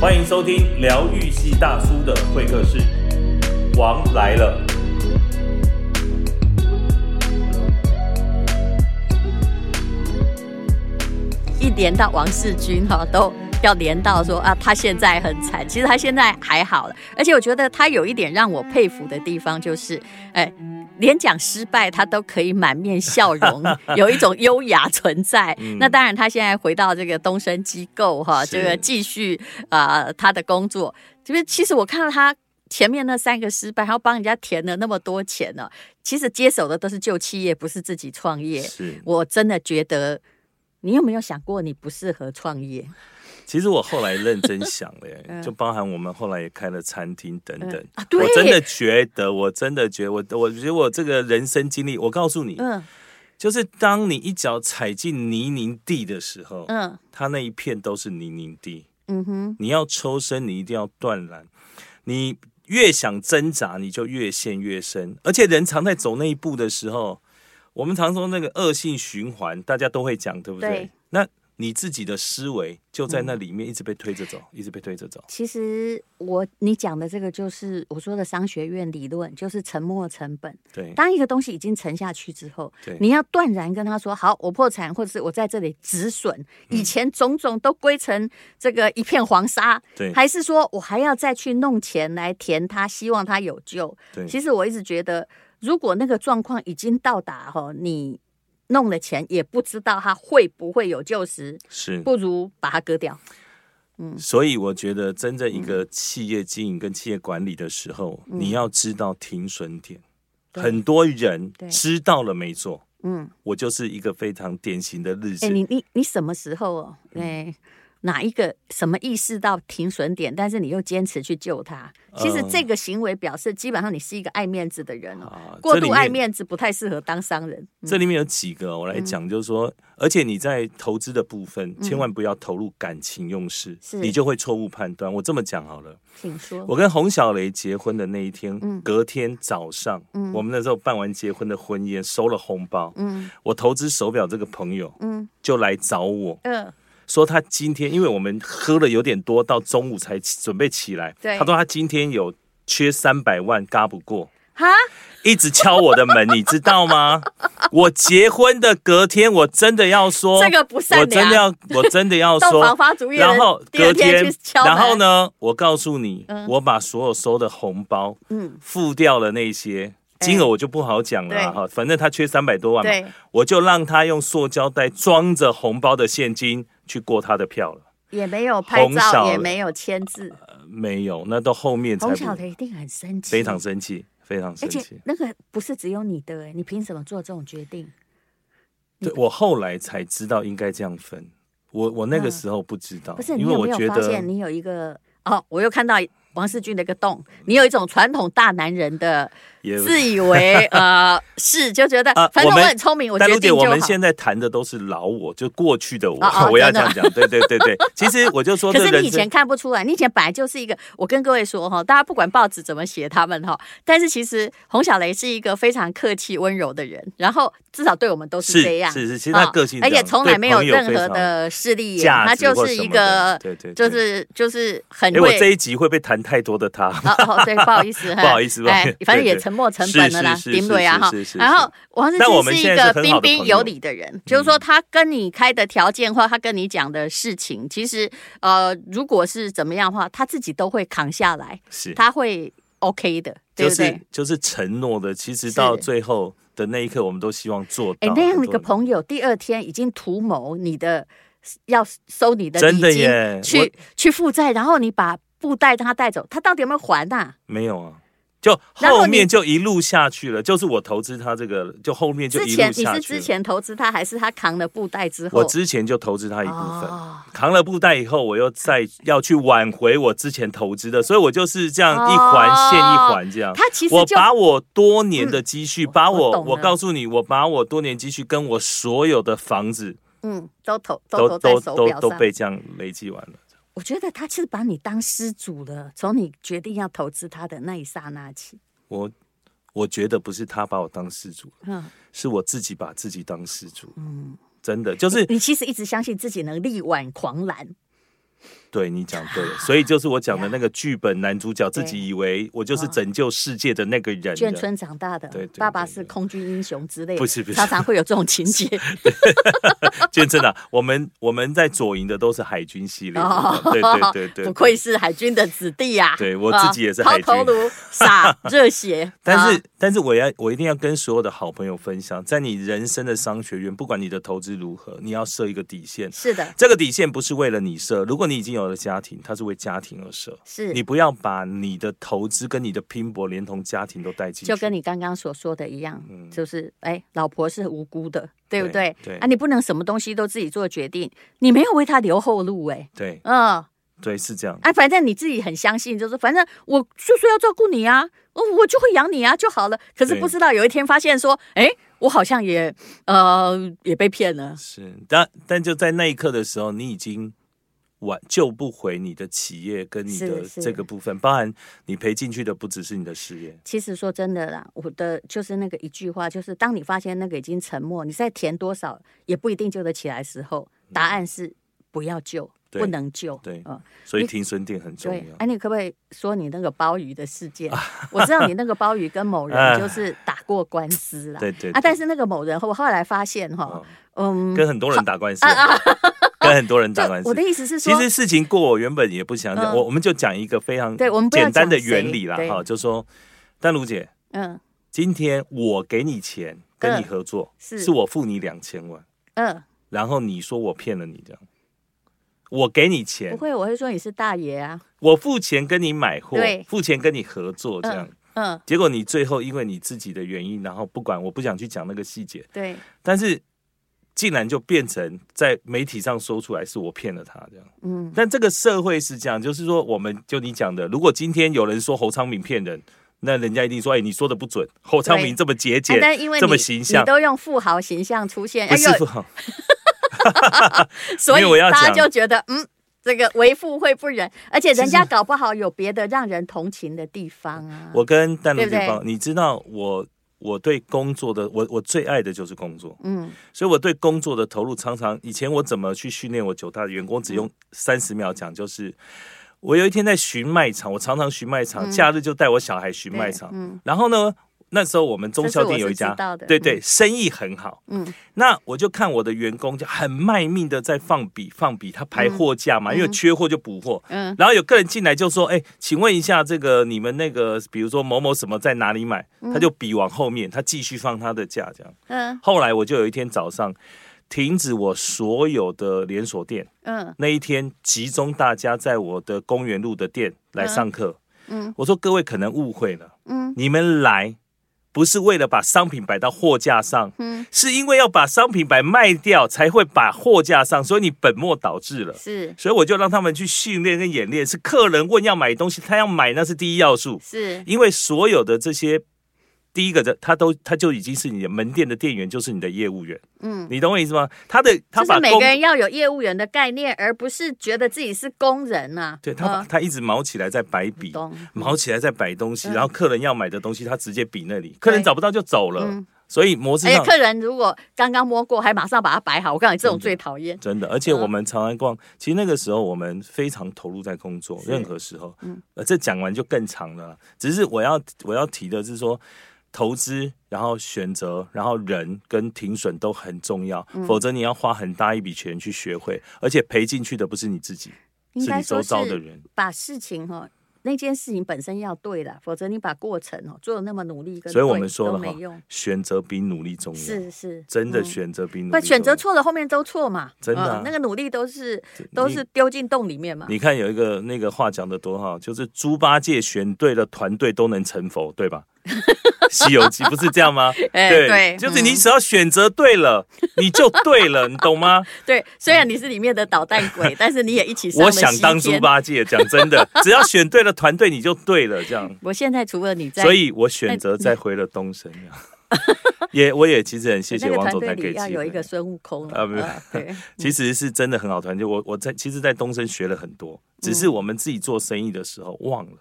欢迎收听疗愈系大叔的会客室，王来了。一连到王世军都要连到说啊，他现在很惨，其实他现在还好了。而且我觉得他有一点让我佩服的地方就是，连讲失败他都可以满面笑容有一种优雅存在、那当然他现在回到这个东升机构这个继续他的工作，其实我看到他前面那3个失败，他帮人家填了那么多钱呢、其实接手的都是旧企业，不是自己创业。我真的觉得你有没有想过你不适合创业？其实我后来认真想了，就包含我们后来也开了餐厅等等，我真的觉得，我觉得我这个人生经历，我告诉你，就是当你一脚踩进泥泞地的时候，它那一片都是泥泞地，你要抽身，你一定要断然，你越想挣扎，你就越陷越深，而且人常在走那一步的时候，我们常说那个恶性循环，大家都会讲，对不对？对，那你自己的思维就在那里面一直被推着走，一直被推着走。其实你讲的这个就是我说的商学院理论，就是沉没成本。对，当一个东西已经沉下去之后，你要断然跟他说：“好，我破产，或者是我在这里止损。以前种种都归成这个一片黄沙。”对，还是说我还要再去弄钱来填它，希望它有救？对，其实我一直觉得，如果那个状况已经到达你弄了钱也不知道他会不会有救时，不如把它割掉，所以我觉得真正一个企业经营跟企业管理的时候，你要知道停损点，很多人知道了没做，我就是一个非常典型的例子，你什么时候哪一个什么意识到停损点，但是你又坚持去救他，其实这个行为表示基本上你是一个爱面子的人，过度爱面子不太适合当商人，这里面有几个我来讲，就是说而且你在投资的部分，千万不要投入感情用事，你就会错误判断。我这么讲好了，请说。我跟洪小雷结婚的那一天，隔天早上，我们那时候办完结婚的婚宴，收了红包，我投资手表这个朋友，就来找我，说他今天，因为我们喝了有点多，到中午才准备起来。他说他今天有缺300万，嘎不过，一直敲我的门，你知道吗？我结婚的隔天，我真的要说这个不善良，我真的要说，然后隔天，然后呢，我告诉你，我把所有收的红包，付掉了那些。金额我就不好讲了，反正他缺300多万嘛，我就让他用塑胶袋装着红包的现金去过他的票了，也没有拍照，也没有签字，没有，那到后面才。洪小雷一定很生气，非常生气，非常生气。而且那个不是只有你的，你凭什么做这种决定？对，我后来才知道应该这样分，我那个时候不知道，不是，因为我觉得你有没有发现你有一个我又看到王世军的一个洞，你有一种传统大男人的自以为是，就觉得反正我很聪明，我决定就好。我们现在谈的都是老我，就过去的我，我要这样讲，对。其实我就说，可是你以前看不出来，你以前本来就是一个，我跟各位说大家不管报纸怎么写他们但是其实洪小雷是一个非常客气温柔的人，然后至少对我们都是这样，是，其实他个性，而且从来没有任何的势利眼，他就是一个，对，就是很会。我这一集会被谈太多的他对，不好意思，反正也沉没成本了啦，顶对啊哈。然后王世军是一个彬彬有礼的人，就是说他跟你开的条件或他跟你讲的事情，其实如果是怎么样的话，他自己都会扛下来，他会 OK 的，对不对？就是承诺的，其实到最后的那一刻，我们都希望做到。那样的一个朋友，第二天已经图谋你的要收你的礼金，真的耶，去负债，然后你把。不带他带走，他到底有没有还啊？没有啊，就后面就一路下去了。就是我投资他这个，就后面就一路下去了。你是之前投资他，还是他扛了布袋之后？我之前就投资他一部分，扛了布袋以后，我又再要去挽回我之前投资的，所以我就是这样一环现一环这样。他其实我把我多年的积蓄，我告诉你，我把我多年积蓄跟我所有的房子，都投在手表上，都被这样累积完了。我觉得他是把你当失主了，从你决定要投资他的那一刹那起。我觉得不是他把我当失主，是我自己把自己当失主。真的就是你其实一直相信自己能力挽狂澜，对，你讲对了，所以就是我讲的那个剧本男主角自己以为我就是拯救世界的那个人，眷村长大的，对，爸爸是空军英雄之类的，不是不是，常常会有这种情节。眷村啊，我们在左营的都是海军系列，对对对对，不愧是海军的子弟啊！对我自己也是海军，抛头颅洒热血。但是我一定要跟所有的好朋友分享，在你人生的商学院，不管你的投资如何，你要设一个底线。是的，这个底线不是为了你设，如果你已经有的家庭，它是为家庭而设，是你不要把你的投资跟你的拼搏连同家庭都带进去，就跟你刚刚所说的一样，就是老婆是无辜的，对不对？对啊，你不能什么东西都自己做决定，你没有为他留后路，对，对，是这样。反正你自己很相信，就是反正我就是要照顾你啊，我就会养你啊就好了。可是不知道有一天发现说，我好像也被骗了。是，但就在那一刻的时候，你已经救不回你的企业跟你的这个部分，包含你赔进去的不只是你的事业。其实说真的啦，我的就是那个一句话，就是当你发现那个已经沉默，你再填多少也不一定救得起来的时候，答案是不要救，不能救。对，所以停损点很重要。你可不可以说你那个鲍鱼的事件？我知道你那个鲍鱼跟某人就是打过官司啦。对对啊，但是那个某人我后来发现跟很多人打官司。跟很多人打官司，我的意思是说，其实事情过我原本也不想讲，我们就讲一个非常简单的原理啦，哈，就说，但如姐，今天我给你钱跟你合作，是我付你2000万，然后你说我骗了你这样，我给你钱，不会，我会说你是大爷啊，我付钱跟你买货，付钱跟你合作这样。结果你最后因为你自己的原因，然后不管，我不想去讲那个细节，对，但是竟然就变成在媒体上说出来是我骗了他这样，但这个社会是这样，就是说，我们就你讲的，如果今天有人说侯昌明骗人，那人家一定说，你说的不准，侯昌明这么节俭，这么形象，你都用富豪形象出现，不是富豪，所以大家就觉得这个为富会不仁，而且人家搞不好有别的让人同情的地方啊。我跟淡如姐，你知道我对工作的我最爱的就是工作，所以我对工作的投入常常，以前我怎么去训练我9大的员工，只用30秒讲，就是我有一天在巡卖场，我常常巡卖场，假日就带我小孩巡卖场，然后呢，那时候我们中小店有一家，对对，生意很好，那我就看我的员工就很卖命的在放笔，他排货架嘛，因为缺货就补货，然后有个人进来就说，请问一下这个你们那个比如说某某什么在哪里买，他就笔往后面，他继续放他的架这样，后来我就有一天早上停止我所有的连锁店，那一天集中大家在我的公园路的店来上课，我说各位可能误会了，你们来不是为了把商品摆到货架上，是因为要把商品摆卖掉才会把货架上，所以你本末倒置了。是，所以我就让他们去训练跟演练，是客人问要买东西，他要买那是第一要素。是，因为所有的这些，第一个的他就已经是你的门店的店员，就是你的业务员。你懂我意思吗？就是每个人要有业务员的概念，而不是觉得自己是工人啊。对，他一直毛起来在摆笔，毛起来在摆东西，然后客人要买的东西，他直接比那里，客人找不到就走了。所以模式上，客人如果刚刚摸过，还马上把它摆好，我告诉你，这种最讨厌。真的，而且我们常常逛，其实那个时候我们非常投入在工作，任何时候，这讲完就更长了。只是我要提的是说，投资，然后选择，然后人跟停损都很重要，否则你要花很大一笔钱去学会，而且赔进去的不是你自己，是你周遭的人。把事情那件事情本身要对了，否则你把过程做的那么努力跟对，所以我们说了没用，选择比努力重要。是，真的选择比努力重要。选择错了，后面都错嘛。真的那个努力都是丢进洞里面嘛。你看有一个那个话讲的多好，就是猪八戒选对了团队都能成佛，对吧？西游记不是这样吗？对，就是你只要选择对了，你就对了，你懂吗？对，虽然你是里面的捣蛋鬼，但是你也一起上了西天。我想当猪八戒，讲真的，只要选对了团队，你就对了，这样。我现在除了你在，所以我选择再回了东神。我也其实很谢谢王总在给机会。要有一个孙悟空其实是真的很好团队。我其实在东森学了很多，只是我们自己做生意的时候忘了。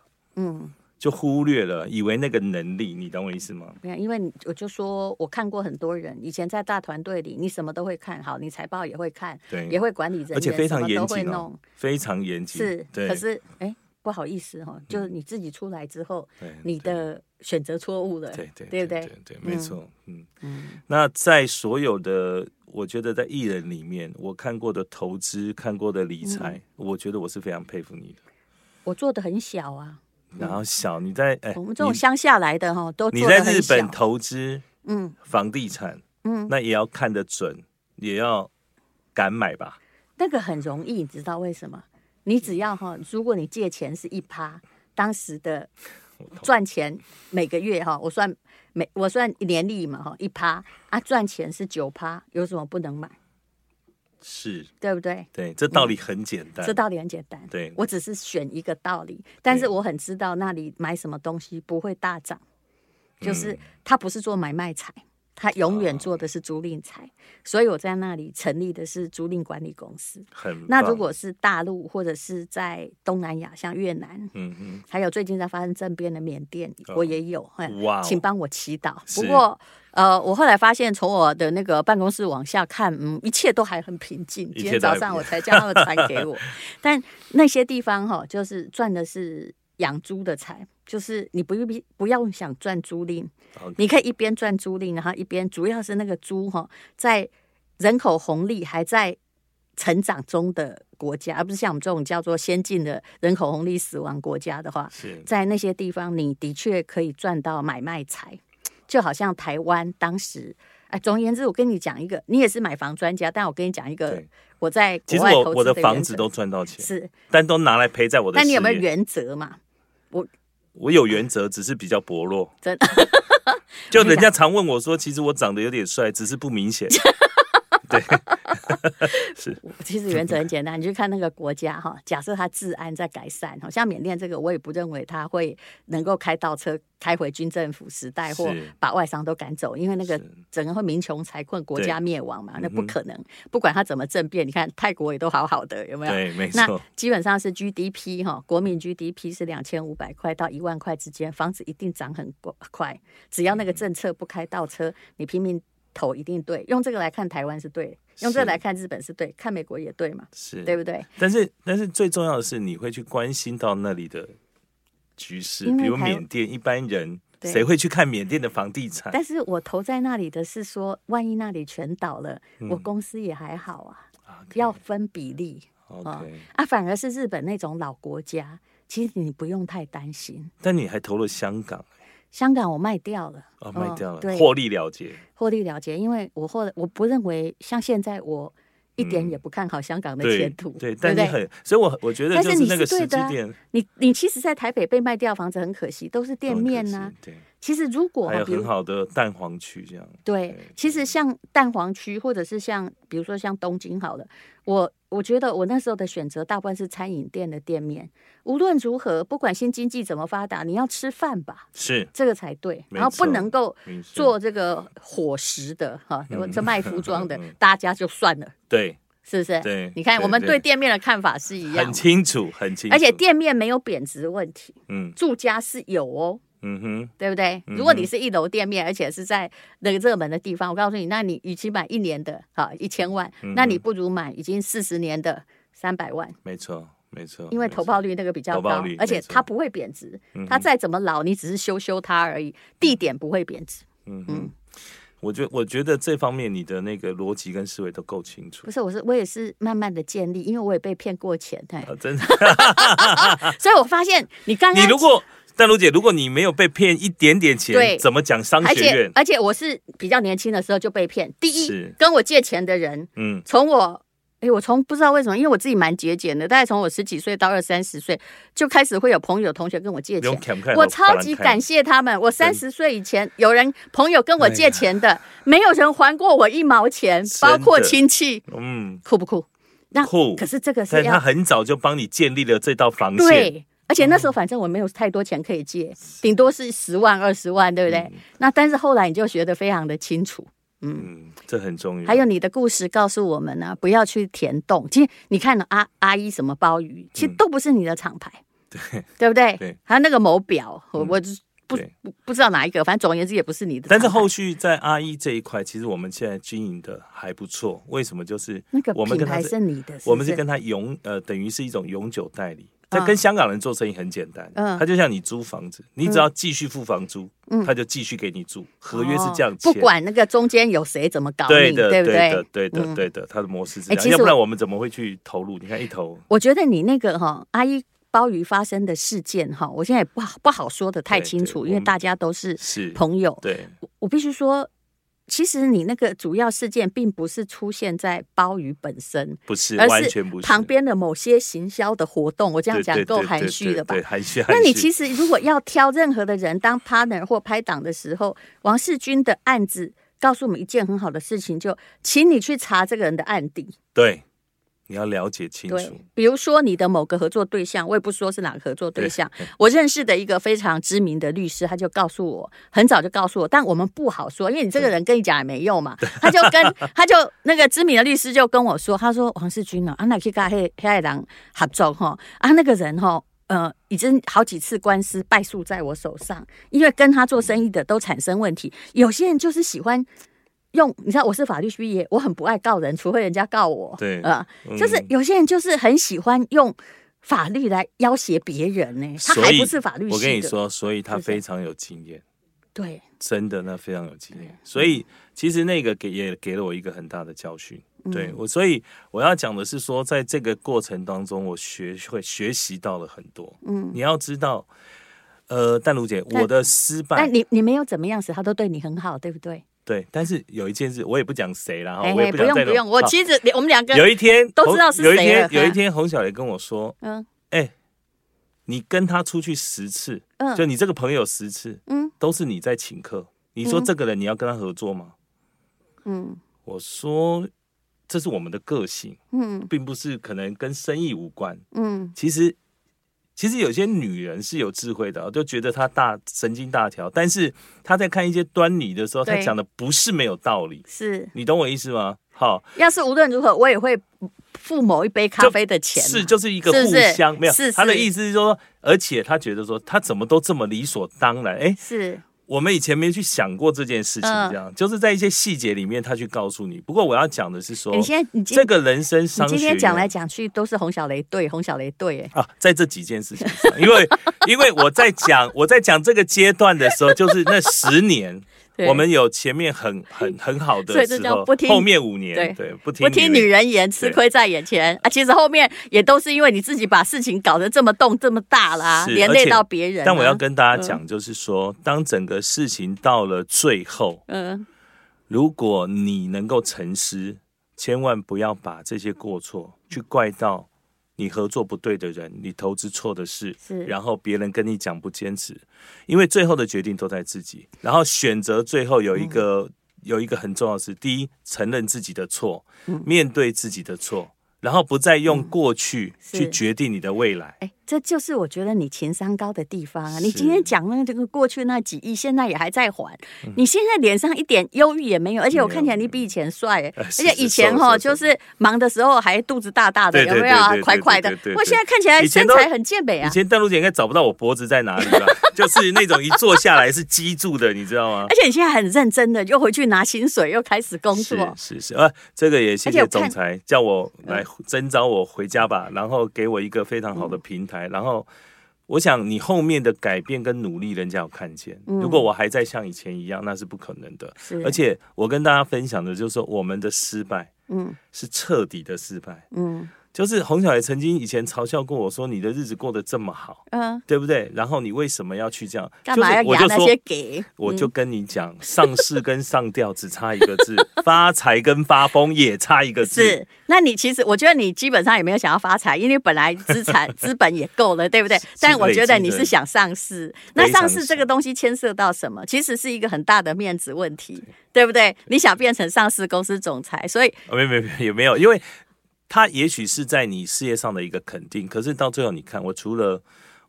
就忽略了，以为那个能力，你懂我意思吗？因为我就说，我看过很多人，以前在大团队里，你什么都会看好，你财报也会看，对，也会管理人员，而且非常严谨哦，非常严谨。是，可是哎，不好意思哈、哦，就是你自己出来之后，你的选择错误了，对对对对 对, 对, 对，没错，那在所有的，我觉得在艺人里面，我看过的投资，看过的理财，我觉得我是非常佩服你的。我做的很小啊。然后小，你在我们这种乡下来的哈，都做得很小。你在日本投资，房地产，那也要看得准，也要敢买吧。那个很容易，你知道为什么？你只要哈，如果你借钱是1%，当时的赚钱每个月哈，我算年利嘛哈，1%啊，赚钱是9%，有什么不能买？是，对不对？对，这道理很简单。这道理很简单。对，我只是选一个道理，但是我很知道那里买什么东西不会大涨，就是他不是做买卖财，他永远做的是租赁财，所以我在那里成立的是租赁管理公司。很棒。那如果是大陆或者是在东南亚，像越南，还有最近在发生政变的缅甸，我也有。哇，请帮我祈祷。不过。我后来发现，从我的那个办公室往下看，一切都还很平静。今天早上我才叫他们传给我，但那些地方哈、哦，就是赚的是养猪的财，就是你不要想赚租赁， okay. 你可以一边赚租赁，然后一边主要是那个猪哈、哦，在人口红利还在成长中的国家，而不是像我们这种叫做先进的人口红利死亡国家的话，在那些地方你的确可以赚到买卖财。就好像台湾当时，哎，总而言之，我跟你讲一个，你也是买房专家，但我跟你讲一个，我在国外投资的原则，其实我的房子都赚到钱，是，但都拿来赔在我的事业。但你有没有原则嘛？我有原则，只是比较薄弱。真的，就人家常问我说，其实我长得有点帅，只是不明显。对，是。其实原则很简单，你去看那个国家哈，假设它治安在改善，好像缅甸这个，我也不认为它会能够开倒车，开回军政府时代或把外商都赶走，因为那个整个会民穷财困，国家灭亡嘛，那不可能。不管它怎么政变，你看泰国也都好好的，有没有？对，没错。那基本上是 GDP 哈，国民 GDP 是2500块到1万块之间，房子一定涨很快，只要那个政策不开倒车，你拼命。投一定对，用这个来看台湾是对，用这个来看日本是对，看美国也对嘛，是对不对？但是最重要的是，你会去关心到那里的局势，比如缅甸，一般人谁会去看缅甸的房地产？但是我投在那里的是说，万一那里全倒了，我公司也还好啊，要分比例。OK 啊，反而是日本那种老国家，其实你不用太担心。但你还投了香港。香港我卖掉了，卖掉了，对，获利了结，因为我不认为像现在我一点也不看好香港的前途，对，但是很，所以我觉得就是那个时机点，你其实在台北被卖掉房子很可惜，都是店面啊，对，其实如果还有很好的蛋黄区这样，对，其实像蛋黄区或者是像比如说像东京好了，我觉得我那时候的选择大部分是餐饮店的店面。无论如何，不管新经济怎么发达，你要吃饭吧，是这个才对。然后不能够做这个伙食的哈，这卖服装的，大家就算了。对，是不是？对，你看我们对店面的看法是一样，很清楚，很清楚。而且店面没有贬值问题，住家是有哦。对不对？如果你是一楼店面，而且是在那个热门的地方，我告诉你，那你与其买一年的1000万，那你不如买已经40年的300万。没错，没错。因为投报率那个比较高，而且它不会贬值，它再怎么老，你只是修它而已，地点不会贬值。我觉得这方面你的那个逻辑跟思维都够清楚。不是，我也是慢慢的建立，因为我也被骗过钱，真的。所以我发现你如果。但如姐，如果你没有被骗一点点钱，怎么讲商学院？而且我是比较年轻的时候就被骗。第一，跟我借钱的人，从我，我从不知道为什么，因为我自己蛮节俭的，大概从我10几岁到20、30岁就开始会有朋友、同学跟我借钱，我超级感谢他们。我30岁以前，有人朋友跟我借钱的，没有人还过我1毛钱，包括亲戚。酷不酷？那酷。可是这个是要，但他很早就帮你建立了这道防线。对。而且那时候反正我没有太多钱可以借，顶多是10万20万，对不对？那但是后来你就学得非常的清楚，这很重要。还有你的故事告诉我们呢，不要去填洞。其实你看阿姨什么鲍鱼，其实都不是你的厂牌，对不对？对，还有那个某表，我不知道哪一个，反正总而言之也不是你的。但是后续在 RE 这一块，其实我们现在经营的还不错。为什么？就是那个品牌是你的，我们是跟他等于是一种永久代理。在跟香港人做生意很简单，他就像你租房子，你只要继续付房租，他就继续给你住，合约是这样签，不管那个中间有谁怎么搞你，对不对？他的模式是这样，要不然我们怎么会去投入？你看一投，我觉得你那个阿姨鲍鱼发生的事件我现在也不好说的太清楚，因为大家都是朋友。对，我必须说。其实你那个主要事件并不是出现在鲍鱼本身，不是，而是旁边的某些行销的活动。我这样讲够含蓄了吧？对，含蓄。那你其实如果要挑任何的人当 partner 或拍档的时候，王世军的案子告诉我们一件很好的事情，就请你去查这个人的案底。对，你要了解清楚。比如说你的某个合作对象，我也不说是哪个合作对象，我认识的一个非常知名的律师，他就告诉我，很早就告诉我，但我们不好说，因为你这个人跟你讲也没用嘛。他就那个知名的律师就跟我说，他说王世军啊，那去跟黑人合作那个人已经好几次官司败诉在我手上，因为跟他做生意的都产生问题。有些人就是喜欢。你知道我是法律毕业，我很不爱告人，除非人家告我。对，就是有些人就是很喜欢用法律来要挟别人呢，他还不是法律系的。我跟你说，所以他非常有经验。对，真的，那非常有经验。所以其实那个也给了我一个很大的教训。对，所以我要讲的是说，在这个过程当中，我学习到了很多。你要知道，淡如姐，我的失败，但你没有怎么样时，他都对你很好，对不对？对，但是有一件事，我也不讲谁啦，我也不讲。不用，我其实我们两个有一天都知道是谁了。有一天，洪小雷跟我说：“你跟他出去10次，就你这个朋友10次，都是你在请客。你说这个人你要跟他合作吗？”我说这是我们的个性，并不是可能跟生意无关，其实有些女人是有智慧的，就觉得她神经大条，但是她在看一些端倪的时候，她讲的不是没有道理，是你懂我意思吗？好，要是无论如何，我也会付某一杯咖啡的钱，就是一个互相，是没有，是她的意思是说，而且她觉得说她怎么都这么理所当然，是我们以前没去想过这件事情，这样就是在一些细节里面，她去告诉你。不过我要讲的是说，你这个人生商学院，你今天讲来讲去都是洪小雷对在这几件事情上，因为我在讲这个阶段的时候，就是那10年，我们有前面很好的时候，后面5年对不听女人言，吃亏在眼前啊。其实后面也都是因为你自己把事情搞得这么动这么大啦，连累到别人。但我要跟大家讲，就是说，当整个事情到了最后，如果你能够沉思，千万不要把这些过错去怪到你合作不对的人，你投资错的事，然后别人跟你讲不坚持，因为最后的决定都在自己。然后选择最后有一个很重要的是，第一，承认自己的错，面对自己的错，然后不再用过去去决定你的未来。这就是我觉得你情商高的地方啊！你今天讲了这个过去那几亿，现在也还在还，你现在脸上一点忧郁也没有，而且我看起来你比以前帅，而且以前就是忙的时候还肚子大大的，有没有啊？快快的，我现在看起来身材很健美啊！以前淡如姐应该找不到我脖子在哪里吧？就是那种一坐下来是脊柱的，你知道吗？而且你现在很认真的，又回去拿薪水，又开始工作。是这个也谢谢总裁叫我来征召我回家吧，然后给我一个非常好的平台。然后我想你后面的改变跟努力人家有看见，如果我还在像以前一样，那是不可能的。而且我跟大家分享的就是说，我们的失败是彻底的失败。就是洪小雷曾经以前嘲笑过我说，你的日子过得这么好，对不对？然后你为什么要去这样，干嘛要拿那些给、就是、我就跟你讲，上市跟上吊只差一个字，发财跟发疯也差一个字。是，那你其实我觉得你基本上也没有想要发财，因为本来资本也够了，对不对？但我觉得你是想上市，那上市这个东西牵涉到什么，其实是一个很大的面子问题，对不对？你想变成上市公司总裁，所以没有也没有，因为他也许是在你事业上的一个肯定，可是到最后你看，我除了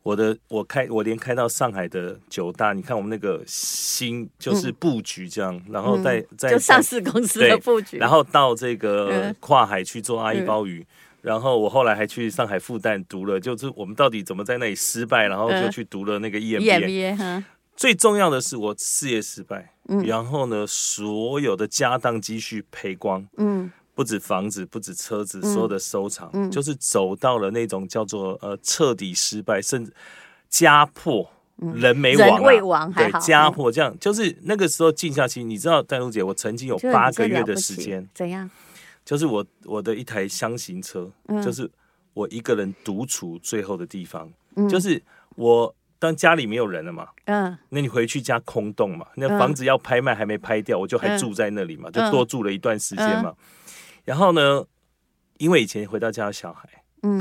我连开到上海的9大，你看我们那个新就是布局这样，然后在就上市公司的布局，然后到这个跨海去做阿姨鲍鱼，然后我后来还去上海复旦读了，就是我们到底怎么在那里失败，然后就去读了那个 EMBA、最重要的是我事业失败，然后呢所有的家当积蓄赔光，不止房子，不止车子，所有的收藏，就是走到了那种叫做彻底失败，甚至家破人没亡，人未亡还好，对，家破这样，就是那个时候静下心。你知道淡如姐，我曾经有8个月的时间，怎样？就是我的一台箱型车，就是我一个人独处最后的地方，就是我当家里没有人了嘛，那你回去家空洞嘛，那房子要拍卖还没拍掉，我就还住在那里嘛，就多住了一段时间嘛。然后呢，因为以前回到家的小孩，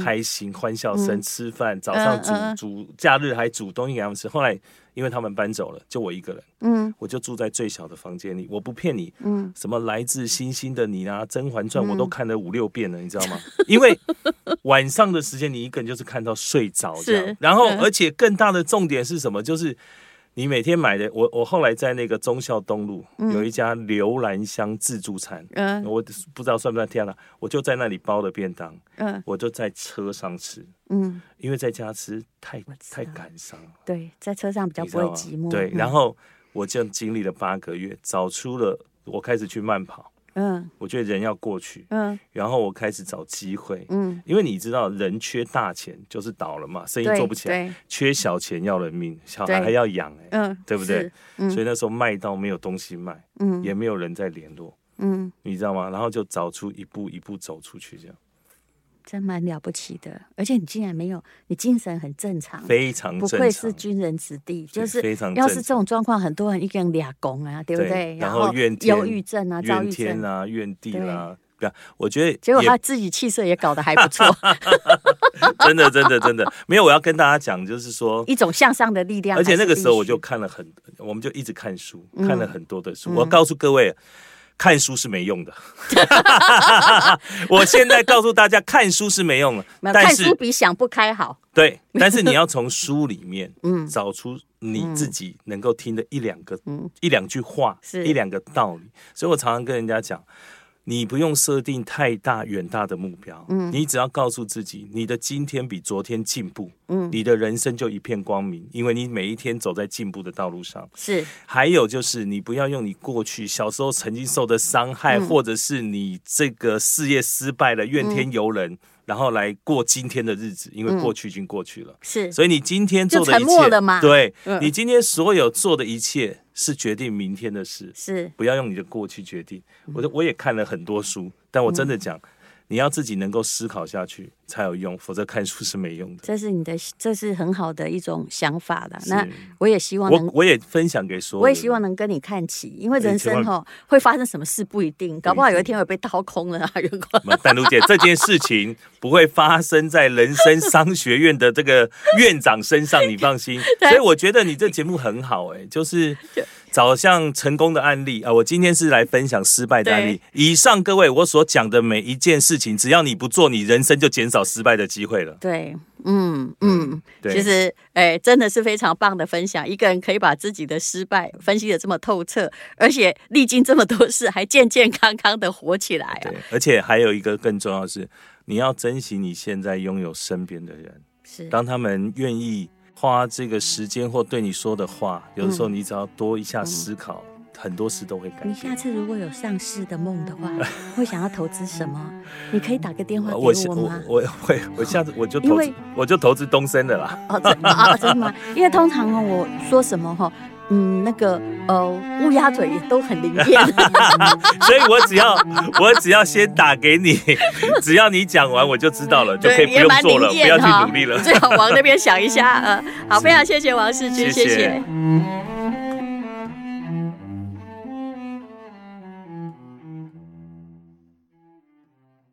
开心欢笑声，吃饭，早上煮，假日还煮东西给他们吃。后来因为他们搬走了，就我一个人，我就住在最小的房间里。我不骗你，什么来自星星的你啊，《甄嬛传》我都看了5、6遍了，你知道吗？因为晚上的时间你一个人就是看到睡着这样。然后，而且更大的重点是什么？就是你每天买的，我后来在那个忠孝东路有一家刘兰香自助餐，我不知道算不算天啊，我就在那里包的便当，我就在车上吃，因为在家吃太感伤了，对，在车上比较不会寂寞，对。然后我就经历了8个月，找出了我开始去慢跑，我觉得人要过去，然后我开始找机会，因为你知道人缺大钱就是倒了嘛，生意做不起来，缺小钱要人命，小孩还要养，对不对？所以那时候卖到没有东西卖，也没有人在联络，你知道吗？然后就找出一步一步走出去这样。真蛮了不起的，而且你竟然没有，你精神很正常，非常正常，不愧是军人子弟，就是要是这种状况，很多人一个人俩拱啊，对不对？然后忧郁症啊，怨天啊，怨地啦，我觉得结果他自己气色也搞得还不错，真的，真的，真的没有。我要跟大家讲，就是说一种向上的力量。而且那个时候我就看了很，我们就一直看书，看了很多的书。我告诉各位，看书是没用的，我现在告诉大家，看书是没用的。但是看书比想不开好。对，但是你要从书里面找出你自己能够听的一两句话，一两个道理。所以我常常跟人家讲，你不用设定太大远大的目标，你只要告诉自己，你的今天比昨天进步，你的人生就一片光明，因为你每一天走在进步的道路上。是，还有就是你不要用你过去小时候曾经受的伤害，或者是你这个事业失败了怨天尤人，然后来过今天的日子，因为过去已经过去了。是，所以你今天做的一切就沉默了嘛？对，你今天所有做的一切是决定明天的事，是不要用你的过去决定。我也看了很多书，但我真的讲，你要自己能够思考下去才有用，否则看书是没用的。这是很好的一种想法的。那我也希望我也分享给所有人，我也希望能跟你看齐，因为人生会发生什么事不一定，搞不好有一天会被掏空了啊！淡如姐，这件事情不会发生在人生商学院的这个院长身上，你放心。所以我觉得你这节目很好，就是找像成功的案例啊！我今天是来分享失败的案例。以上各位我所讲的每一件事情，只要你不做，你人生就减少失败的机会了。对，其实真的是非常棒的分享。一个人可以把自己的失败分析得这么透彻，而且历经这么多事，还健健康康的活起来啊！对，而且还有一个更重要的是，你要珍惜你现在拥有身边的人，是当他们愿意花这个时间或对你说的话，有的时候你只要多一下思考，很多事都会改变。你下次如果有上市的梦的话，会想要投资什么？你可以打个电话给我吗？我下次我就投资东森的啦。真的吗？因为通常我说什么乌鸦嘴也都很灵验，所以我只要先打给你，只要你讲完我就知道了，就可以不用做了，不要去努力了。最好往那边想一下。好，非常谢谢王世钧，谢谢。